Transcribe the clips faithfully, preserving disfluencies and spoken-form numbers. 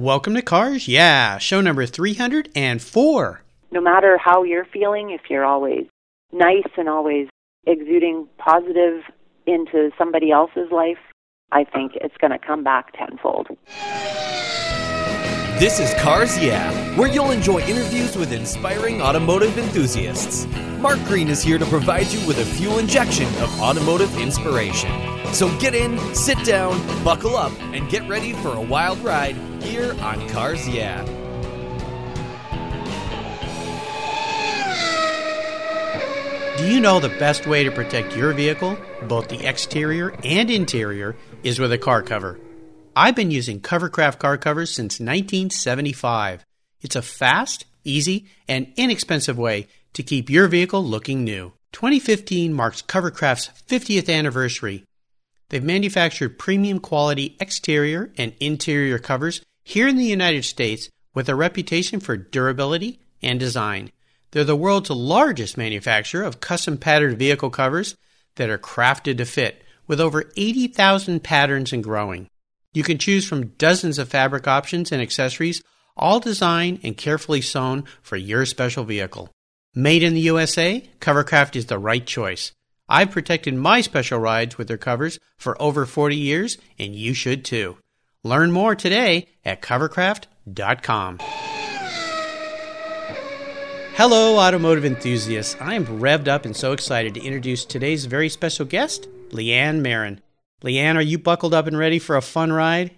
Welcome to Cars Yeah, show number three hundred four. No matter how you're feeling, if you're always nice and always exuding positive into somebody else's life, I think it's going to come back tenfold. This is Cars Yeah, where you'll enjoy interviews with inspiring automotive enthusiasts. Mark Green is here to provide you with a fuel injection of automotive inspiration. So get in, sit down, buckle up, and get ready for a wild ride here on Cars Yeah. Do you know the best way to protect your vehicle, both the exterior and interior, is with a car cover? I've been using Covercraft car covers since nineteen seventy-five. It's a fast, easy, and inexpensive way to keep your vehicle looking new. twenty fifteen marks Covercraft's fiftieth anniversary. They've manufactured premium quality exterior and interior covers here in the United States with a reputation for durability and design. They're the world's largest manufacturer of custom patterned vehicle covers that are crafted to fit, with over eighty thousand patterns and growing. You can choose from dozens of fabric options and accessories, all designed and carefully sewn for your special vehicle. Made in the U S A, Covercraft is the right choice. I've protected my special rides with their covers for over forty years, and you should too. Learn more today at covercraft dot com. Hello, automotive enthusiasts. I am revved up and so excited to introduce today's very special guest, Leanne Maren. Leanne, are you buckled up and ready for a fun ride?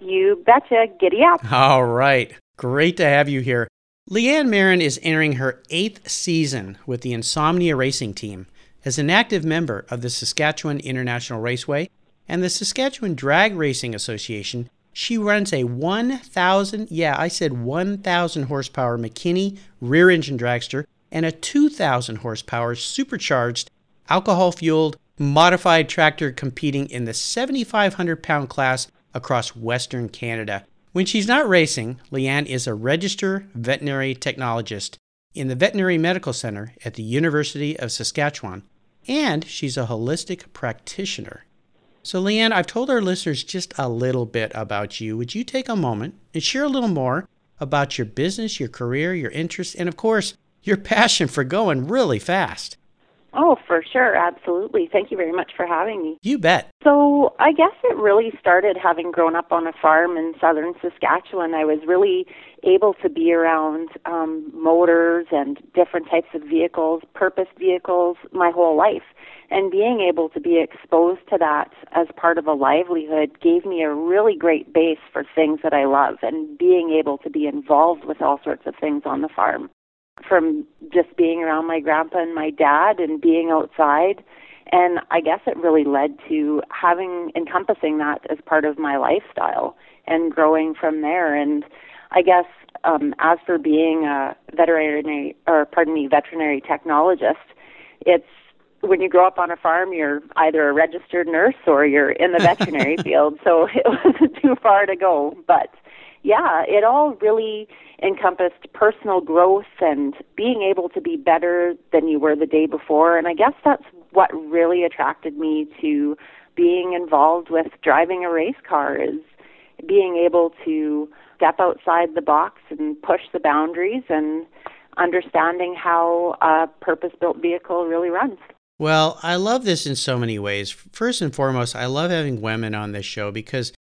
You betcha. Giddy up. All right. Great to have you here. Leanne Maren is entering her eighth season with the Insomnia Racing Team as an active member of the Saskatchewan International Raceway and the Saskatchewan Drag Racing Association. She runs a one thousand, yeah, I said one thousand horsepower McKinney rear-engine dragster and a two thousand horsepower supercharged alcohol-fueled modified tractor competing in the seventy-five hundred pound class across Western Canada. When she's not racing, Leanne is a registered veterinary technologist in the Veterinary Medical Center at the University of Saskatchewan, and she's a holistic practitioner. So Leanne, I've told our listeners just a little bit about you. Would you take a moment and share a little more about your business, your career, your interests, and of course, your passion for going really fast? Oh, for sure. Absolutely. Thank you very much for having me. You bet. So I guess it really started having grown up on a farm in southern Saskatchewan. I was really able to be around um, motors and different types of vehicles, purpose vehicles, my whole life. And being able to be exposed to that as part of a livelihood gave me a really great base for things that I love and being able to be involved with all sorts of things on the farm. From just being around my grandpa and my dad and being outside. And I guess it really led to having encompassing that as part of my lifestyle and growing from there. And I guess um, as for being a veterinary, or pardon me, veterinary technologist, it's when you grow up on a farm, you're either a registered nurse or you're in the veterinary field. So it wasn't too far to go, but yeah, it all really encompassed personal growth and being able to be better than you were the day before. And I guess that's what really attracted me to being involved with driving a race car, is being able to step outside the box and push the boundaries and understanding how a purpose-built vehicle really runs. Well, I love this in so many ways. First and foremost, I love having women on this show because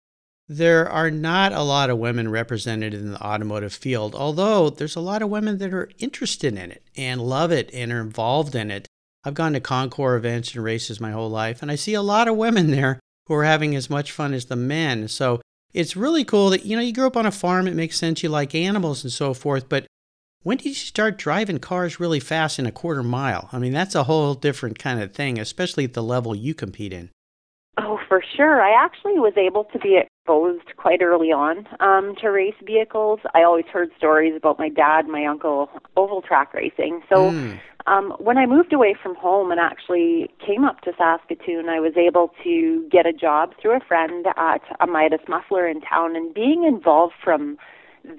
there are not a lot of women represented in the automotive field, although there's a lot of women that are interested in it and love it and are involved in it. I've gone to Concours events and races my whole life, and I see a lot of women there who are having as much fun as the men. So it's really cool that, you know, you grew up on a farm, it makes sense you like animals and so forth, but when did you start driving cars really fast in a quarter mile? I mean, that's a whole different kind of thing, especially at the level you compete in. Oh, for sure. I actually was able to be exposed quite early on um, to race vehicles. I always heard stories about my dad, my uncle, oval track racing. So mm. um, when I moved away from home and actually came up to Saskatoon, I was able to get a job through a friend at a Midas Muffler in town, and being involved from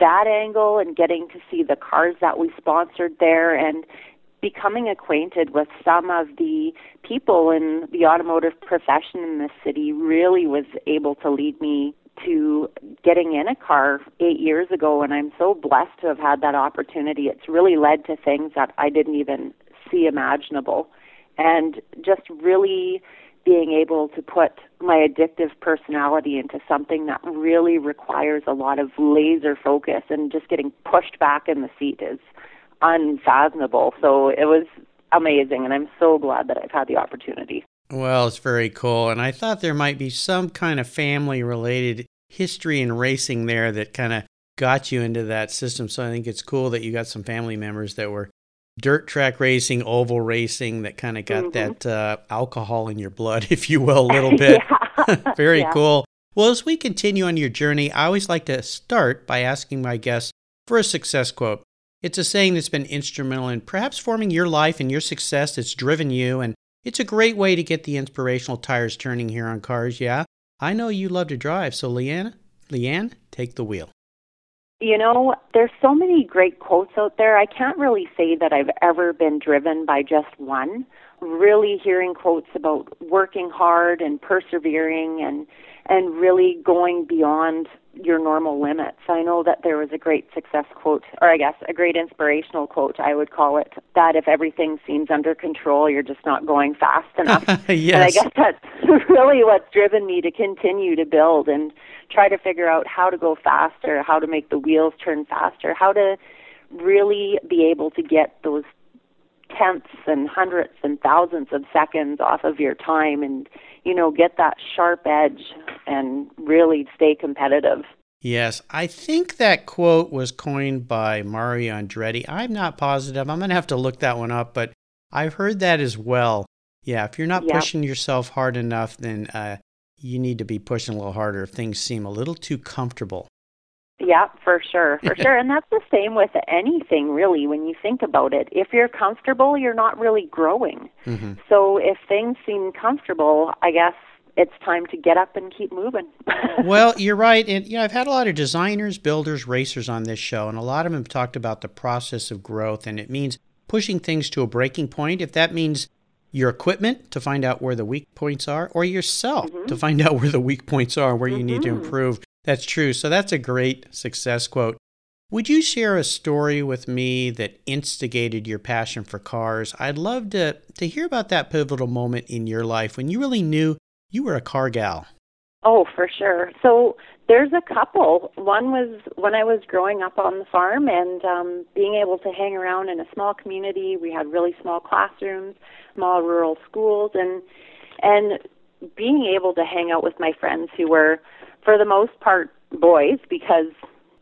that angle and getting to see the cars that we sponsored there and becoming acquainted with some of the people in the automotive profession in this city really was able to lead me to getting in a car eight years ago, and I'm so blessed to have had that opportunity. It's really led to things that I didn't even see imaginable, and just really being able to put my addictive personality into something that really requires a lot of laser focus, and just getting pushed back in the seat is unfathomable. So it was amazing, and I'm so glad that I've had the opportunity. Well, it's very cool, and I thought there might be some kind of family-related history in racing there that kind of got you into that system, so I think it's cool that you got some family members that were dirt track racing, oval racing, that kind of got mm-hmm. that uh, alcohol in your blood, if you will, a little bit. Very yeah. cool. Well, as we continue on your journey, I always like to start by asking my guests for a success quote. It's a saying that's been instrumental in perhaps forming your life and your success that's driven you, and it's a great way to get the inspirational tires turning here on Cars Yeah. I know you love to drive, so Leanne, Leanne, take the wheel. You know, there's so many great quotes out there. I can't really say that I've ever been driven by just one. Really hearing quotes about working hard and persevering and and really going beyond your normal limits. I know that there was a great success quote, or I guess a great inspirational quote, I would call it, that if everything seems under control, you're just not going fast enough. Yes. And I guess that's really what's driven me to continue to build and try to figure out how to go faster, how to make the wheels turn faster, how to really be able to get those tenths and hundredths and thousandths of seconds off of your time and, you know, get that sharp edge and really stay competitive. Yes, I think that quote was coined by Mario Andretti. I'm not positive. I'm going to have to look that one up, but I've heard that as well. Yeah, if you're not yep. pushing yourself hard enough, then uh, you need to be pushing a little harder if things seem a little too comfortable. Yeah, for sure, for sure. And that's the same with anything, really, when you think about it. If you're comfortable, you're not really growing. Mm-hmm. So if things seem comfortable, I guess it's time to get up and keep moving. Well, you're right. And, you know, I've had a lot of designers, builders, racers on this show, and a lot of them have talked about the process of growth, and it means pushing things to a breaking point. If that means your equipment to find out where the weak points are, or yourself mm-hmm. to find out where the weak points are, where mm-hmm. you need to improve. That's true. So that's a great success quote. Would you share a story with me that instigated your passion for cars? I'd love to, to hear about that pivotal moment in your life when you really knew you were a car gal. Oh, for sure. So there's a couple. One was when I was growing up on the farm and um, being able to hang around in a small community. We had really small classrooms, small rural schools, and and being able to hang out with my friends who were, for the most part, boys, because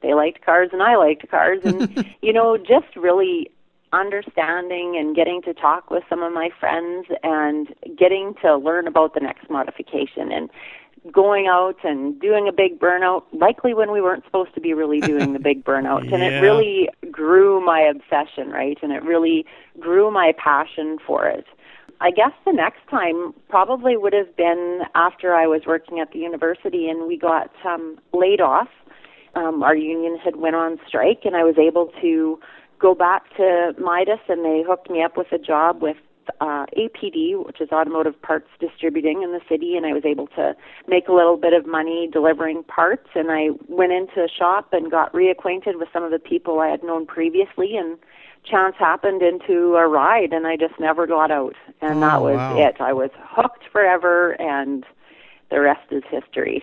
they liked cars and I liked cars. And, you know, just really understanding and getting to talk with some of my friends and getting to learn about the next modification and going out and doing a big burnout, likely when we weren't supposed to be really doing the big burnout. And yeah. it really grew my obsession, right? And it really grew my passion for it. I guess the next time probably would have been after I was working at the university and we got um, laid off. Um, our union had went on strike, and I was able to go back to Midas, and they hooked me up with a job with uh, A P D, which is Automotive Parts Distributing in the city, and I was able to make a little bit of money delivering parts. And I went into a shop and got reacquainted with some of the people I had known previously, and chance happened into a ride, and I just never got out, and oh, that was wow. it. I was hooked forever, and the rest is history.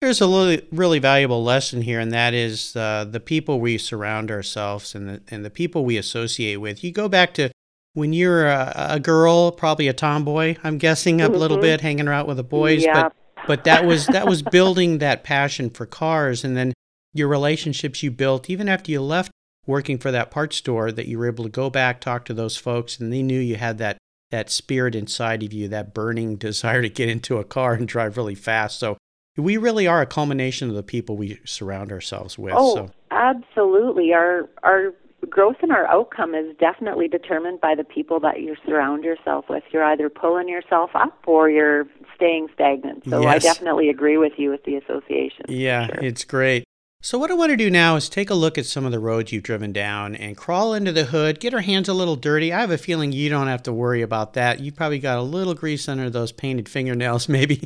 There's a really, really valuable lesson here, and that is uh, the people we surround ourselves and the, and the people we associate with. You go back to when you're a, a girl, probably a tomboy, I'm guessing, up mm-hmm. a little bit, hanging around with the boys, yeah. but but that was that was building that passion for cars, and then your relationships you built even after you left working for that parts store, that you were able to go back, talk to those folks, and they knew you had that that spirit inside of you, that burning desire to get into a car and drive really fast. So we really are a culmination of the people we surround ourselves with. Oh, so. Absolutely. Our our growth and our outcome is definitely determined by the people that you surround yourself with. You're either pulling yourself up or you're staying stagnant. So yes. I definitely agree with you with the association. Yeah, sure. It's great. So what I want to do now is take a look at some of the roads you've driven down and crawl into the hood, get our hands a little dirty. I have a feeling you don't have to worry about that. You probably got a little grease under those painted fingernails maybe.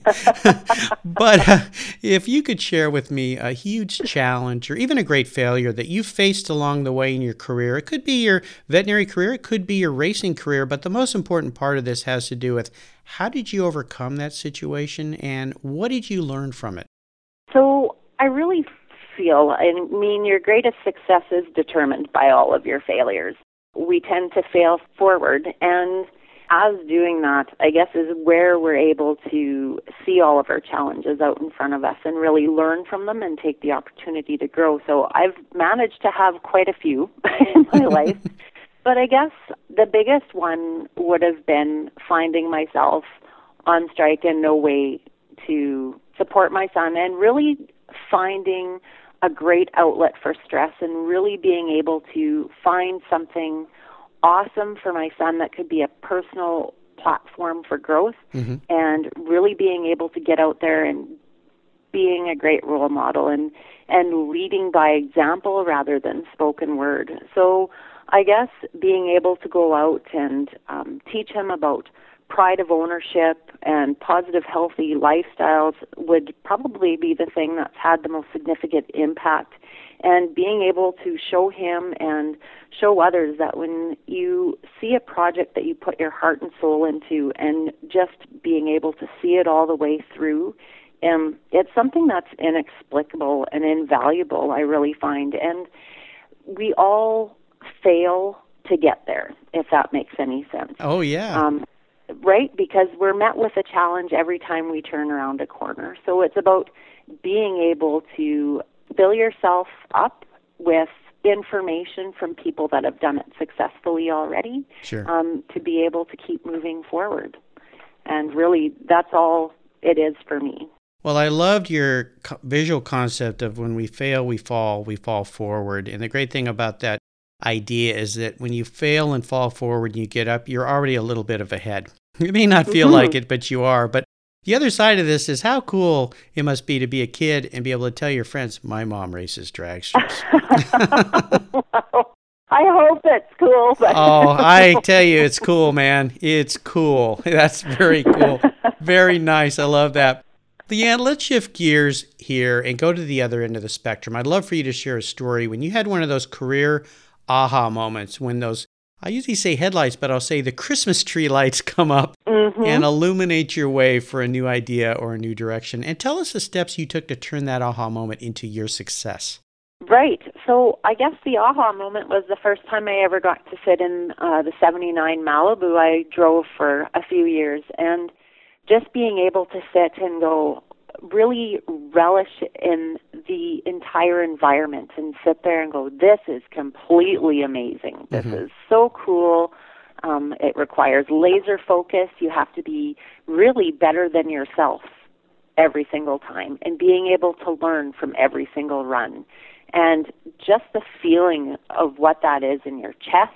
But uh, if you could share with me a huge challenge or even a great failure that you faced along the way in your career, it could be your veterinary career, it could be your racing career, but the most important part of this has to do with how did you overcome that situation and what did you learn from it? So I really feel. I mean, your greatest success is determined by all of your failures. We tend to fail forward, and as doing that, I guess, is where we're able to see all of our challenges out in front of us and really learn from them and take the opportunity to grow. So I've managed to have quite a few in my life, but I guess the biggest one would have been finding myself on strike and no way to support my son and really finding a great outlet for stress and really being able to find something awesome for my son that could be a personal platform for growth mm-hmm. and really being able to get out there and being a great role model and, and leading by example rather than spoken word. So I guess being able to go out and um, teach him about pride of ownership and positive, healthy lifestyles would probably be the thing that's had the most significant impact. And being able to show him and show others that when you see a project that you put your heart and soul into and just being able to see it all the way through, um, it's something that's inexplicable and invaluable, I really find. And we all fail to get there, if that makes any sense. Oh, yeah. Um, Right, because we're met with a challenge every time we turn around a corner. So it's about being able to fill yourself up with information from people that have done it successfully already, sure. um, to be able to keep moving forward. And really, that's all it is for me. Well, I loved your visual concept of when we fail, we fall, we fall forward. And the great thing about that idea is that when you fail and fall forward and you get up, you're already a little bit of ahead. You may not feel mm-hmm. like it, but you are. But the other side of this is how cool it must be to be a kid and be able to tell your friends, my mom races dragsters. Wow. I hope it's cool. But oh, I tell you, it's cool, man. It's cool. That's very cool. Very nice. I love that. Leanne, let's shift gears here and go to the other end of the spectrum. I'd love for you to share a story when you had one of those career aha moments when those, I usually say headlights, but I'll say the Christmas tree lights come up mm-hmm. and illuminate your way for a new idea or a new direction. And tell us the steps you took to turn that aha moment into your success. Right. So I guess the aha moment was the first time I ever got to sit in uh, the seventy-nine Malibu I drove for a few years. And just being able to sit and go really relish in the entire environment and sit there and go, this is completely amazing. This mm-hmm. is so cool. Um, it requires laser focus. You have to be really better than yourself every single time and being able to learn from every single run. And just the feeling of what that is in your chest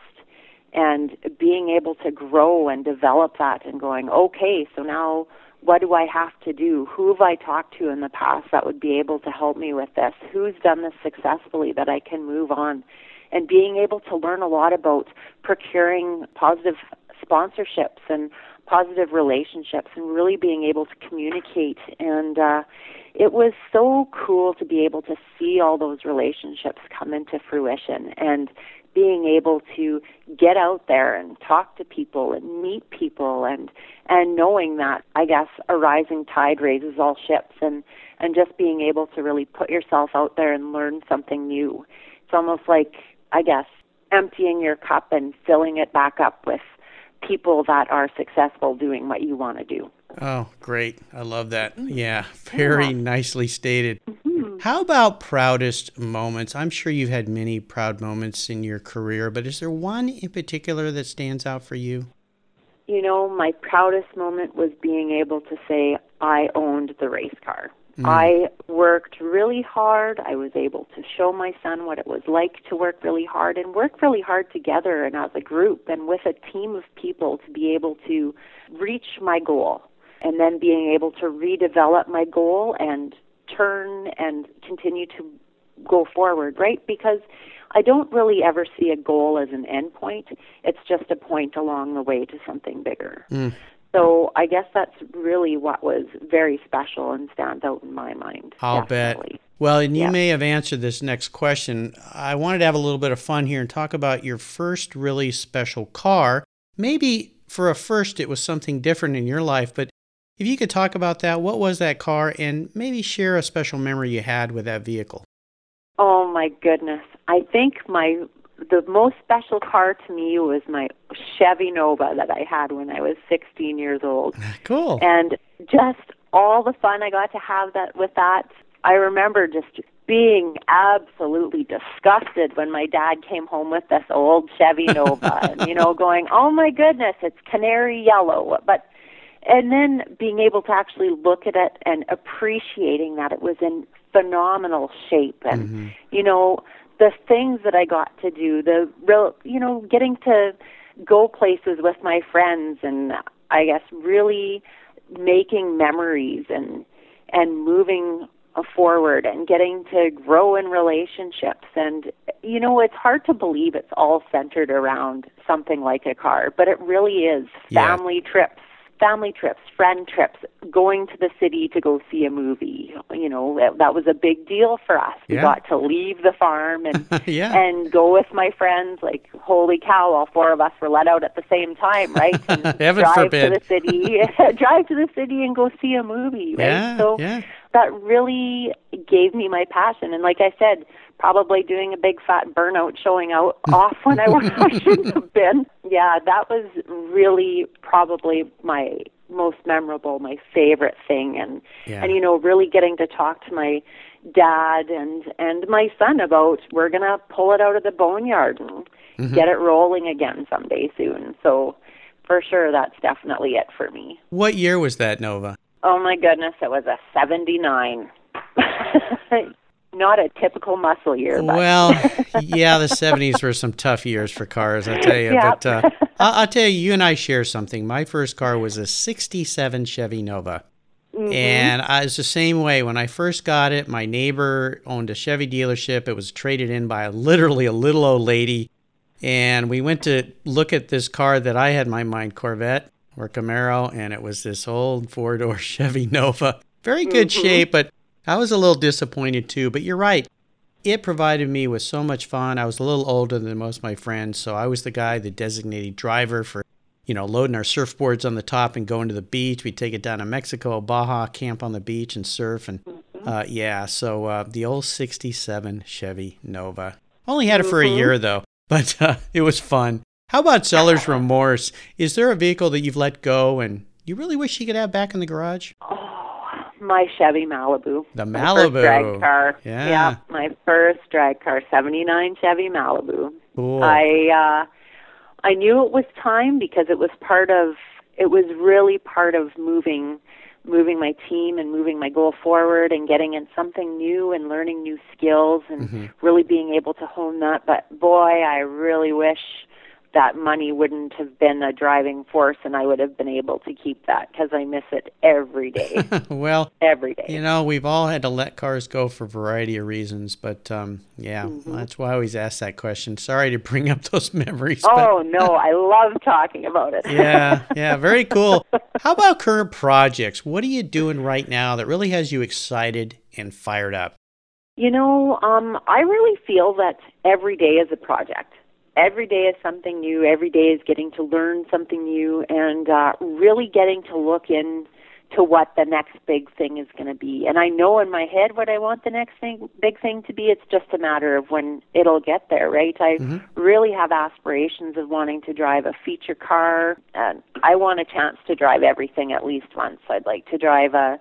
and being able to grow and develop that and going, okay, so now what do I have to do? Who have I talked to in the past that would be able to help me with this? Who's done this successfully that I can move on? And being able to learn a lot about procuring positive sponsorships and positive relationships and really being able to communicate. And uh, it was so cool to be able to see all those relationships come into fruition and being able to get out there and talk to people and meet people and and knowing that, I guess, a rising tide raises all ships and, and just being able to really put yourself out there and learn something new. It's almost like, I guess, emptying your cup and filling it back up with people that are successful doing what you want to do. Oh, great. I love that. Yeah, very yeah. nicely stated. Mm-hmm. How about proudest moments? I'm sure you've had many proud moments in your career, but is there one in particular that stands out for you? You know, my proudest moment was being able to say I owned the race car. Mm. I worked really hard. I was able to show my son what it was like to work really hard and work really hard together and as a group and with a team of people to be able to reach my goal. And then being able to redevelop my goal and turn and continue to go forward, right? Because I don't really ever see a goal as an end point. It's just a point along the way to something bigger. Mm. So I guess that's really what was very special and stands out in my mind. I'll definitely. bet. Well, and you yeah. may have answered this next question. I wanted to have a little bit of fun here and talk about your first really special car. Maybe for a first, it was something different in your life, but if you could talk about that, what was that car, and maybe share a special memory you had with that vehicle? Oh, my goodness. I think my the most special car to me was my Chevy Nova that I had when I was sixteen years old. Cool. And just all the fun I got to have that with that. I remember just being absolutely disgusted when my dad came home with this old Chevy Nova, and, you know, going, oh, my goodness, it's canary yellow. But and then being able to actually look at it and appreciating that it was in phenomenal shape. And, mm-hmm. you know, the things that I got to do, the real, you know, getting to go places with my friends, and I guess really making memories and and moving forward and getting to grow in relationships. And, you know, it's hard to believe it's all centered around something like a car, but it really is. Family yeah. trips. Family trips, friend trips, going to the city to go see a movie. You know, that, that was a big deal for us. We yeah. got to leave the farm and yeah. and go with my friends. Like, holy cow, all four of us were let out at the same time, right? And Heaven drive forbid. to the city, drive to the city and go see a movie, right? Yeah, so yeah. that really gave me my passion. And like I said, probably doing a big fat burnout, showing out off when I, I shouldn't have been. Yeah, that was really probably my most memorable, my favorite thing. And, yeah. and you know, really getting to talk to my dad and, and my son about, we're going to pull it out of the boneyard and mm-hmm. get it rolling again someday soon. So for sure, that's definitely it for me. What year was that, Nova? Oh, my goodness, it was a seventy-nine. Not a typical muscle year. But. Well, yeah, the seventies were some tough years for cars, I tell you. Yep. But uh, I'll tell you, you and I share something. My first car was a sixty-seven Chevy Nova. Mm-hmm. And I was the same way. When I first got it, my neighbor owned a Chevy dealership. It was traded in by literally a little old lady. And we went to look at this car that I had in my mind, Corvette or Camaro, and it was this old four-door Chevy Nova. Very good mm-hmm. shape, but I was a little disappointed too, but you're right. It provided me with so much fun. I was a little older than most of my friends, so I was the guy, the designated driver for, you know, loading our surfboards on the top and going to the beach. We'd take it down to Mexico, Baja, camp on the beach and surf. And uh, yeah, so uh, the old sixty-seven Chevy Nova. Only had it for a year though, but uh, it was fun. How about seller's remorse? Is there a vehicle that you've let go and you really wish you could have back in the garage? My Chevy Malibu. The Malibu. My first drag car. Yeah. yeah. My first drag car, seventy-nine Chevy Malibu. Cool. I, uh, I knew it was time because it was part of, it was really part of moving, moving my team and moving my goal forward and getting in something new and learning new skills and mm-hmm. really being able to hone that. But boy, I really wish that money wouldn't have been a driving force and I would have been able to keep that because I miss it every day. Well, every day. You know, we've all had to let cars go for a variety of reasons, but um, yeah, mm-hmm. that's why I always ask that question. Sorry to bring up those memories. Oh, but no, I love talking about it. yeah, yeah, very cool. How about current projects? What are you doing right now that really has you excited and fired up? You know, um, I really feel that every day is a project. Every day is something new. Every day is getting to learn something new and uh, really getting to look in to what the next big thing is going to be. And I know in my head what I want the next thing, big thing to be. It's just a matter of when it'll get there, right? I mm-hmm. really have aspirations of wanting to drive a feature car. And I want a chance to drive everything at least once. I'd like to drive a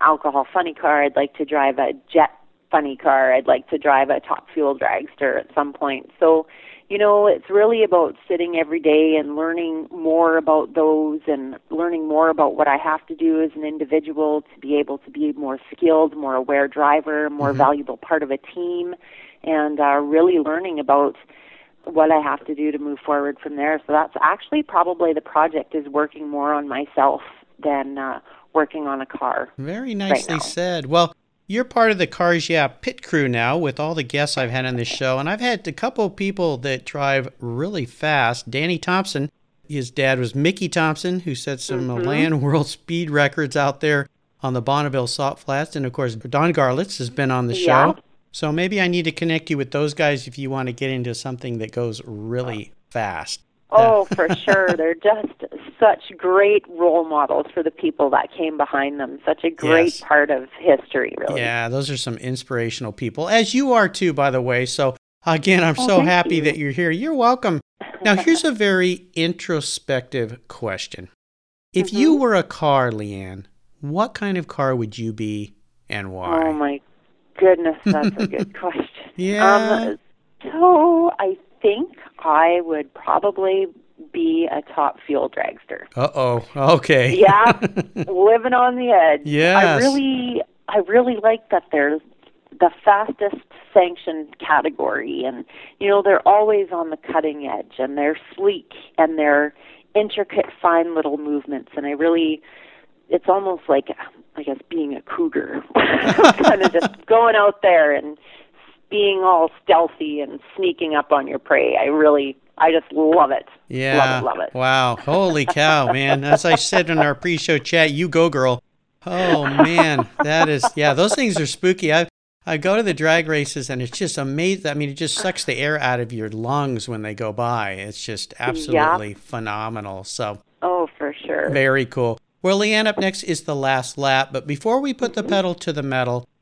alcohol funny car. I'd like to drive a jet funny car. I'd like to drive a top fuel dragster at some point. So, you know, it's really about sitting every day and learning more about those and learning more about what I have to do as an individual to be able to be a more skilled, more aware driver, more mm-hmm. valuable part of a team, and uh, really learning about what I have to do to move forward from there. So that's actually probably the project is working more on myself than uh, working on a car. Very nicely right now. said. Well, You're part of the Cars Yeah pit crew now with all the guests I've had on this show, and I've had a couple of people that drive really fast. Danny Thompson, his dad was Mickey Thompson, who set some mm-hmm. land world speed records out there on the Bonneville Salt Flats. And, of course, Don Garlits has been on the yeah. show. So maybe I need to connect you with those guys if you want to get into something that goes really fast. Oh, for sure. They're just such great role models for the people that came behind them. Such a great yes. part of history, really. Yeah, those are some inspirational people, as you are too, by the way. So, again, I'm oh, so happy you. that you're here. You're welcome. Now, here's a very introspective question. If mm-hmm. you were a car, Leanne, what kind of car would you be and why? Oh, my goodness, that's a good question. Yeah. Um, so, I think I would probably be a top fuel dragster. Uh-oh. Okay. Yeah. Living on the edge. Yeah. I really I really like that there's the fastest sanctioned category, and you know, they're always on the cutting edge, and they're sleek, and they're intricate, fine little movements, and I really it's almost like I guess being a cougar. Kind of just going out there and being all stealthy and sneaking up on your prey. I really, I just love it. Yeah. Love it, love it. Wow. Holy cow, man. As I said in our pre-show chat, you go, girl. Oh, man. That is, yeah, those things are spooky. I I go to the drag races, and it's just amazing. I mean, it just sucks the air out of your lungs when they go by. It's just absolutely yeah. phenomenal. So. Oh, for sure. Very cool. Well, Leanne, up next is the last lap. But before we put the pedal to the metal,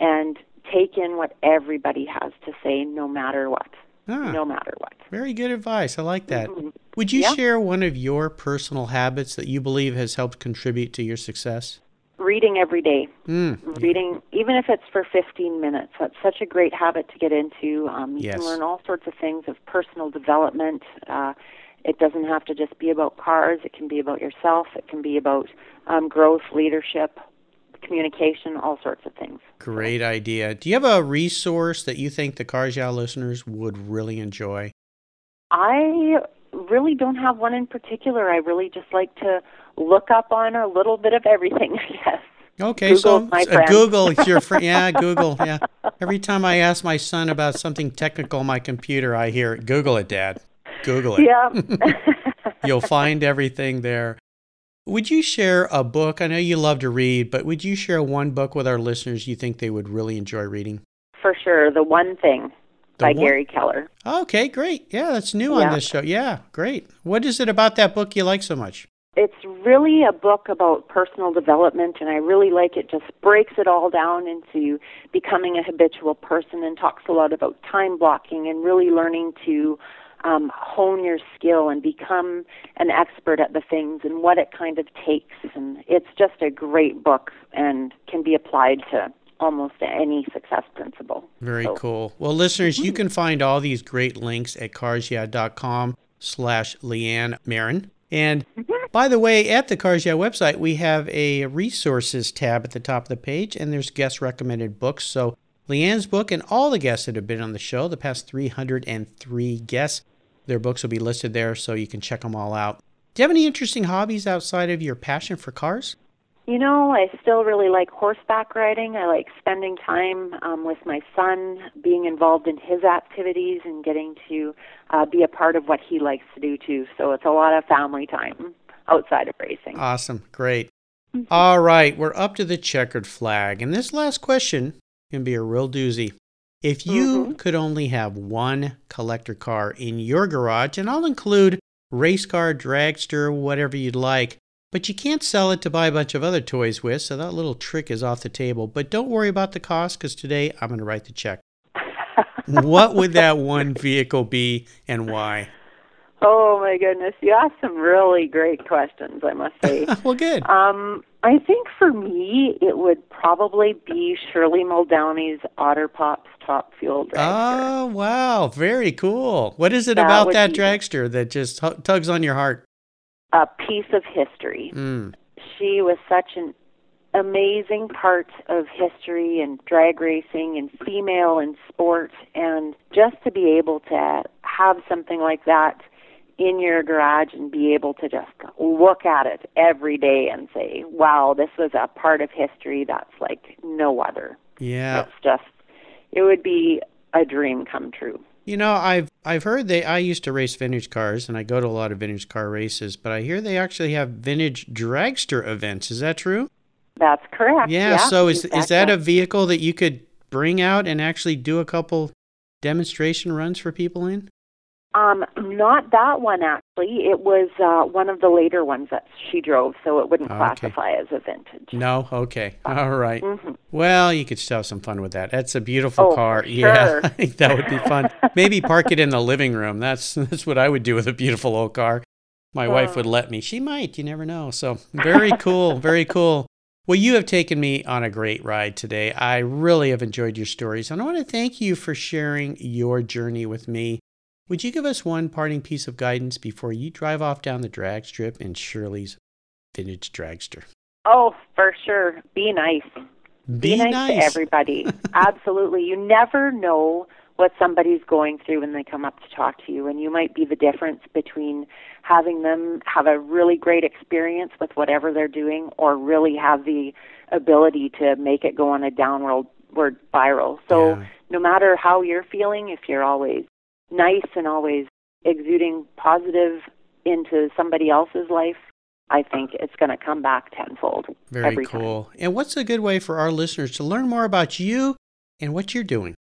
and take in what everybody has to say no matter what. Ah, no matter what. Very good advice. I like that. Mm-hmm. Would you yeah. share one of your personal habits that you believe has helped contribute to your success? Reading every day. Mm. Reading, even if it's for fifteen minutes. That's such a great habit to get into. Um, you yes. can learn all sorts of things of personal development. Uh, it doesn't have to just be about cars. It can be about yourself. It can be about um, growth, leadership, communication, all sorts of things. Great idea. Do you have a resource that you think the Cars Yeah listeners would really enjoy? I really don't have one in particular. I really just like to look up on a little bit of everything, I guess. Okay, Google, so my uh, Google, your friend. Yeah, Google, yeah. Every time I ask my son about something technical on my computer, I hear, Google it, Dad. Google it. Yeah. You'll find everything there. Would you share a book? I know you love to read, but would you share one book with our listeners you think they would really enjoy reading? For sure. The One Thing the by one... Gary Keller. Okay, great. Yeah, that's new yeah. on this show. Yeah, great. What is it about that book you like so much? It's really a book about personal development, and I really like it. Just breaks it all down into becoming a habitual person and talks a lot about time blocking and really learning to Um, hone your skill and become an expert at the things and what it kind of takes. And it's just a great book and can be applied to almost any success principle. Very so. cool. Well, listeners, mm-hmm. you can find all these great links at cars yeah dot com slash Leanne Maren. And by the way, at the Cars Yeah website, we have a resources tab at the top of the page, and there's guest recommended books. So Leanne's book and all the guests that have been on the show, the past three hundred three guests, their books will be listed there, so you can check them all out. Do you have any interesting hobbies outside of your passion for cars? You know, I still really like horseback riding. I like spending time um, with my son, being involved in his activities and getting to uh, be a part of what he likes to do, too. So it's a lot of family time outside of racing. Awesome. Great. Mm-hmm. All right. We're up to the checkered flag. And this last question can be a real doozy. If you mm-hmm. could only have one collector car in your garage, and I'll include race car, dragster, whatever you'd like, but you can't sell it to buy a bunch of other toys with, so that little trick is off the table. But don't worry about the cost, because today I'm going to write the check. What would that one vehicle be and why? Oh, my goodness. You asked some really great questions, I must say. Well, good. Um, I think for me, it would probably be Shirley Muldowney's Otter Pops Top Fuel Dragster. Oh, wow. Very cool. What is it that about that be- dragster that just h- tugs on your heart? A piece of history. Mm. She was such an amazing part of history and drag racing and female and sport, and just to be able to have something like that in your garage and be able to just look at it every day and say, wow, this was a part of history that's like no other. Yeah. It's just, it would be a dream come true. You know, I've I've heard they, I used to race vintage cars, and I go to a lot of vintage car races, but I hear they actually have vintage dragster events. Is that true? That's correct. Yeah, yeah so is exactly. is that a vehicle that you could bring out and actually do a couple demonstration runs for people in? Um, not that one, actually. It was uh, one of the later ones that she drove, so it wouldn't okay. classify as a vintage. No? Okay. All right. Mm-hmm. Well, you could still have some fun with that. That's a beautiful oh, car. Sure. Yeah, I think that would be fun. Maybe park it in the living room. That's that's what I would do with a beautiful old car. My uh, wife would let me. She might. You never know. So very cool. Very cool. Well, you have taken me on a great ride today. I really have enjoyed your stories, and I want to thank you for sharing your journey with me. Would you give us one parting piece of guidance before you drive off down the drag strip in Shirley's vintage dragster? Oh, for sure. Be nice. Be, Be nice, nice to everybody. Absolutely. You never know what somebody's going through when they come up to talk to you, and you might be the difference between having them have a really great experience with whatever they're doing or really have the ability to make it go on a downward spiral. So yeah. no matter how you're feeling, if you're always nice and always exuding positive into somebody else's life, I think it's going to come back tenfold. Very every cool. Time. And what's a good way for our listeners to learn more about you and what you're doing?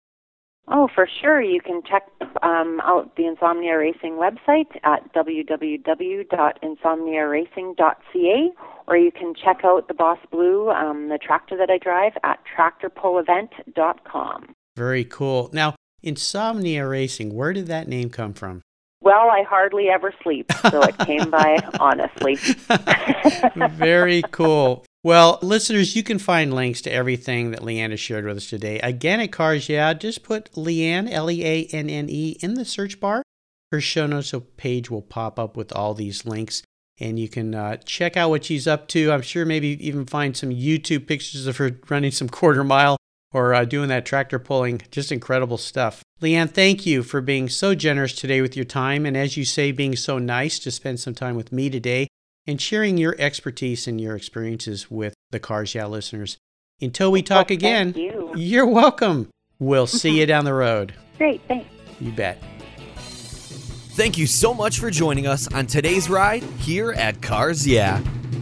Oh, for sure. You can check um, out the Insomnia Racing website at w w w dot insomnia racing dot c a, or you can check out the Boss Blue, um, the tractor that I drive, at tractor pull event dot com. Very cool. Now, Insomnia Racing, where did that name come from? Well, I hardly ever sleep, so it came by honestly. Very cool. Well, listeners, you can find links to everything that Leanne has shared with us today. Again, at Cars Yeah, just put Leanne, L E A N N E, in the search bar. Her show notes page will pop up with all these links, and you can uh, check out what she's up to. I'm sure maybe even find some YouTube pictures of her running some quarter mile or uh, doing that tractor pulling. Just incredible stuff. Leanne, thank you for being so generous today with your time, and as you say, being so nice to spend some time with me today and sharing your expertise and your experiences with the Cars Yeah listeners. Until we talk well, again, you. you're welcome. We'll see you down the road. Great, thanks. You bet. Thank you so much for joining us on today's ride here at Cars Yeah.